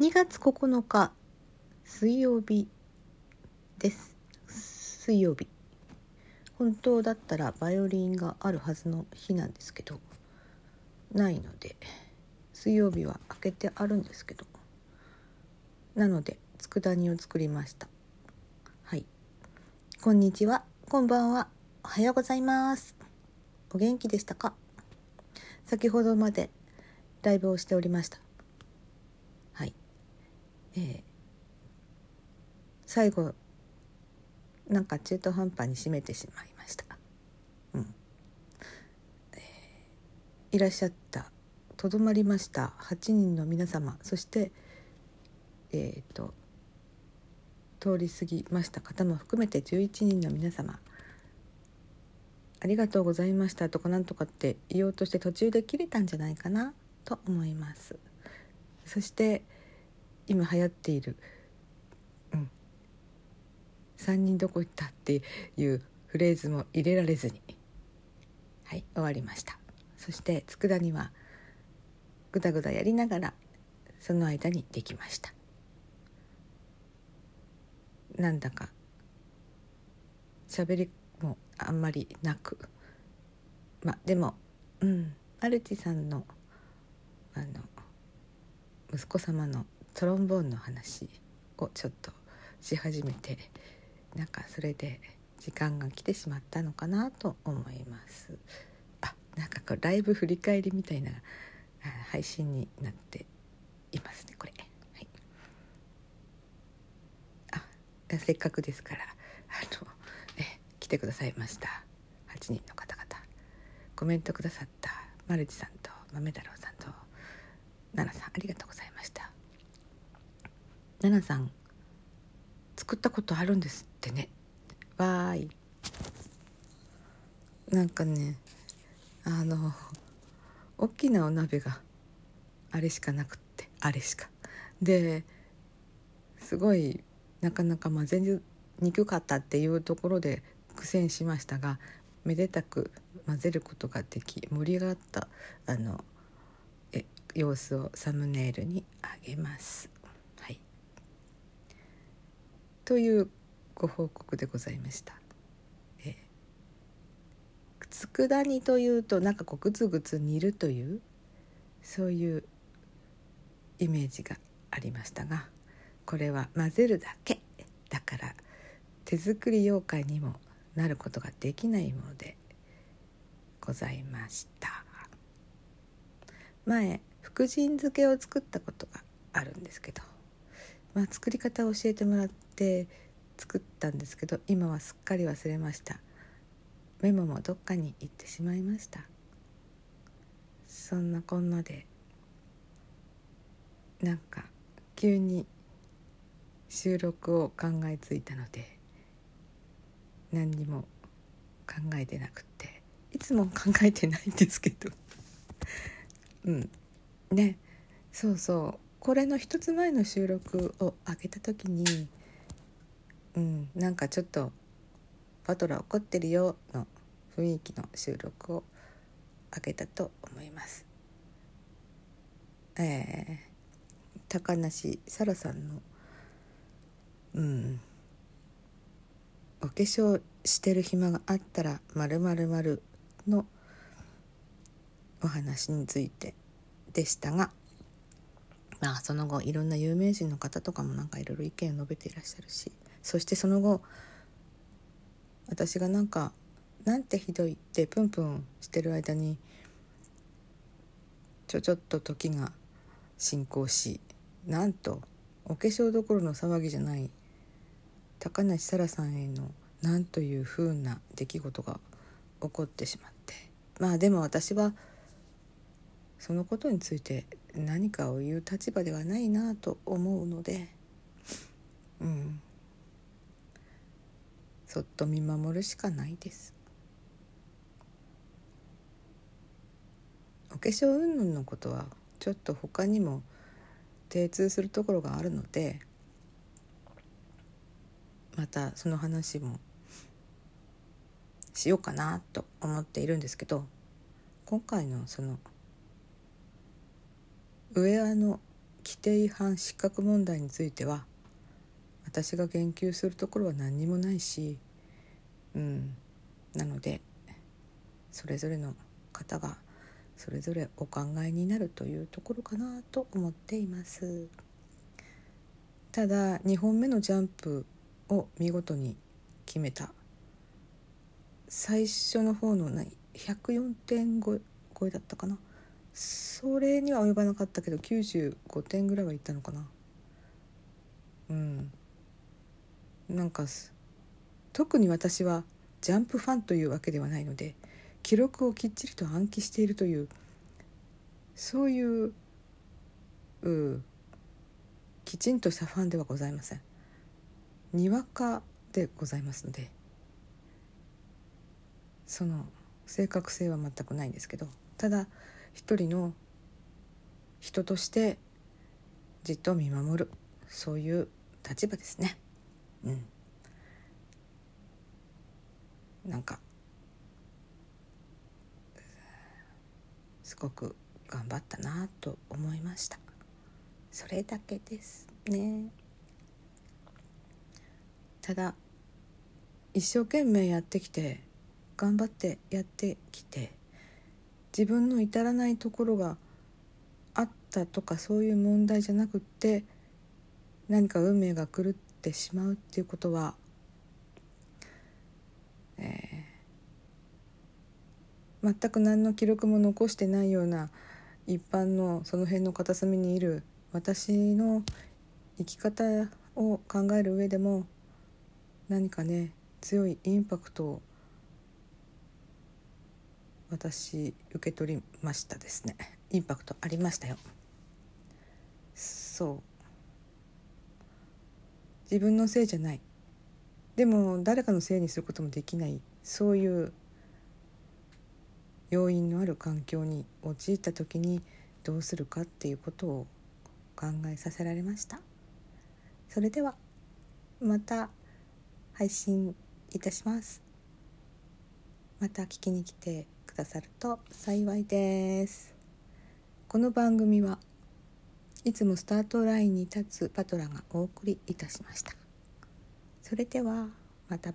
2月9日水曜日です。水曜日、本当だったらバイオリンがあるはずの日なんですけど、ないので、水曜日は明けてあるんですけど、なので佃煮を作りました。はい、こんにちは、こんばんは、おはようございます。お元気でしたか？先ほどまでライブをしておりました。最後なんか中途半端に締めてしまいました。いらっしゃった、とどまりました8人の皆様、そして通り過ぎました方も含めて11人の皆様、ありがとうございましたとかなんとかって言おうとして途中で切れたんじゃないかなと思います。そして今流行っている、3人どこ行ったっていうフレーズも入れられずに、はい、終わりました。そして佃煮はぐだぐだやりながらその間にできました。なんだか喋りもあんまりなく、でもアルチさんの息子様のトロンボーンの話をちょっとし始めて、なんかそれで時間が来てしまったのかなと思います。なんかこうライブ振り返りみたいな配信になっていますね、これ。はい、せっかくですから来てくださいました8人の方々、コメントくださったマルチさんと豆太郎さんと奈々さん、ありがとうございました。奈々さん、作ったことあるんですってね。わーい。なんかね、大きなお鍋があれしかなくって、あれしかで、すごいなかなか全然憎かったっていうところで苦戦しましたが、めでたく混ぜることができ、盛り上がった様子をサムネイルに上げます。というご報告でございました。佃煮というとなんかこうグツグツ煮るというそういうイメージがありましたが、これは混ぜるだけだから手作り妖怪にもなることができないものでございました。前福神漬けを作ったことがあるんですけど、作り方を教えてもらって作ったんですけど、今はすっかり忘れました。メモもどっかに行ってしまいました。そんなこんなでなんか急に収録を考えついたので、何にも考えてなくて、いつも考えてないんですけどね、そうそう、これの一つ前の収録を上げた時に、なんかちょっとパトラ怒ってるよの雰囲気の収録を上げたと思います。高梨沙羅さんの、お化粧してる暇があったら○○○のお話についてでしたが、その後いろんな有名人の方とかもなんかいろいろ意見を述べていらっしゃるし、そしてその後私がなんかなんてひどいってプンプンしてる間にちょっと時が進行し、なんとお化粧どころの騒ぎじゃない高梨沙羅さんへのなんという風な出来事が起こってしまって、でも私はそのことについて何かを言う立場ではないなと思うので、そっと見守るしかないです。お化粧云々のことはちょっと他にも精通するところがあるので、またその話もしようかなと思っているんですけど、今回のそのウェアの規定違反失格問題については私が言及するところは何にもないし、なのでそれぞれの方がそれぞれお考えになるというところかなと思っています。ただ2本目のジャンプを見事に決めた、最初の方の104.5 超えだったかな、それには及ばなかったけど95点ぐらいはいったのかな。なんか特に私はジャンプファンというわけではないので、記録をきっちりと暗記しているというそういう、きちんとしたファンではございません。にわかでございますので、その正確性は全くないんですけど、ただ一人の人としてじっと見守る、そういう立場ですね。なんかすごく頑張ったなと思いました。それだけですね。ただ一生懸命やってきて、頑張ってやってきて、自分の至らないところがあったとかそういう問題じゃなくって、何か運命が狂ってしまうっていうことは、全く何の記録も残してないような一般のその辺の片隅にいる私の生き方を考える上でも、何かね、強いインパクトを私受け取りましたですね。インパクトありましたよ。自分のせいじゃない、でも誰かのせいにすることもできない、そういう要因のある環境に陥った時にどうするかっていうことを考えさせられました。それではまた配信いたします。また聞きに来てくださると幸いです。この番組はいつもスタートラインに立つパトラがお送りいたしました。それではまた。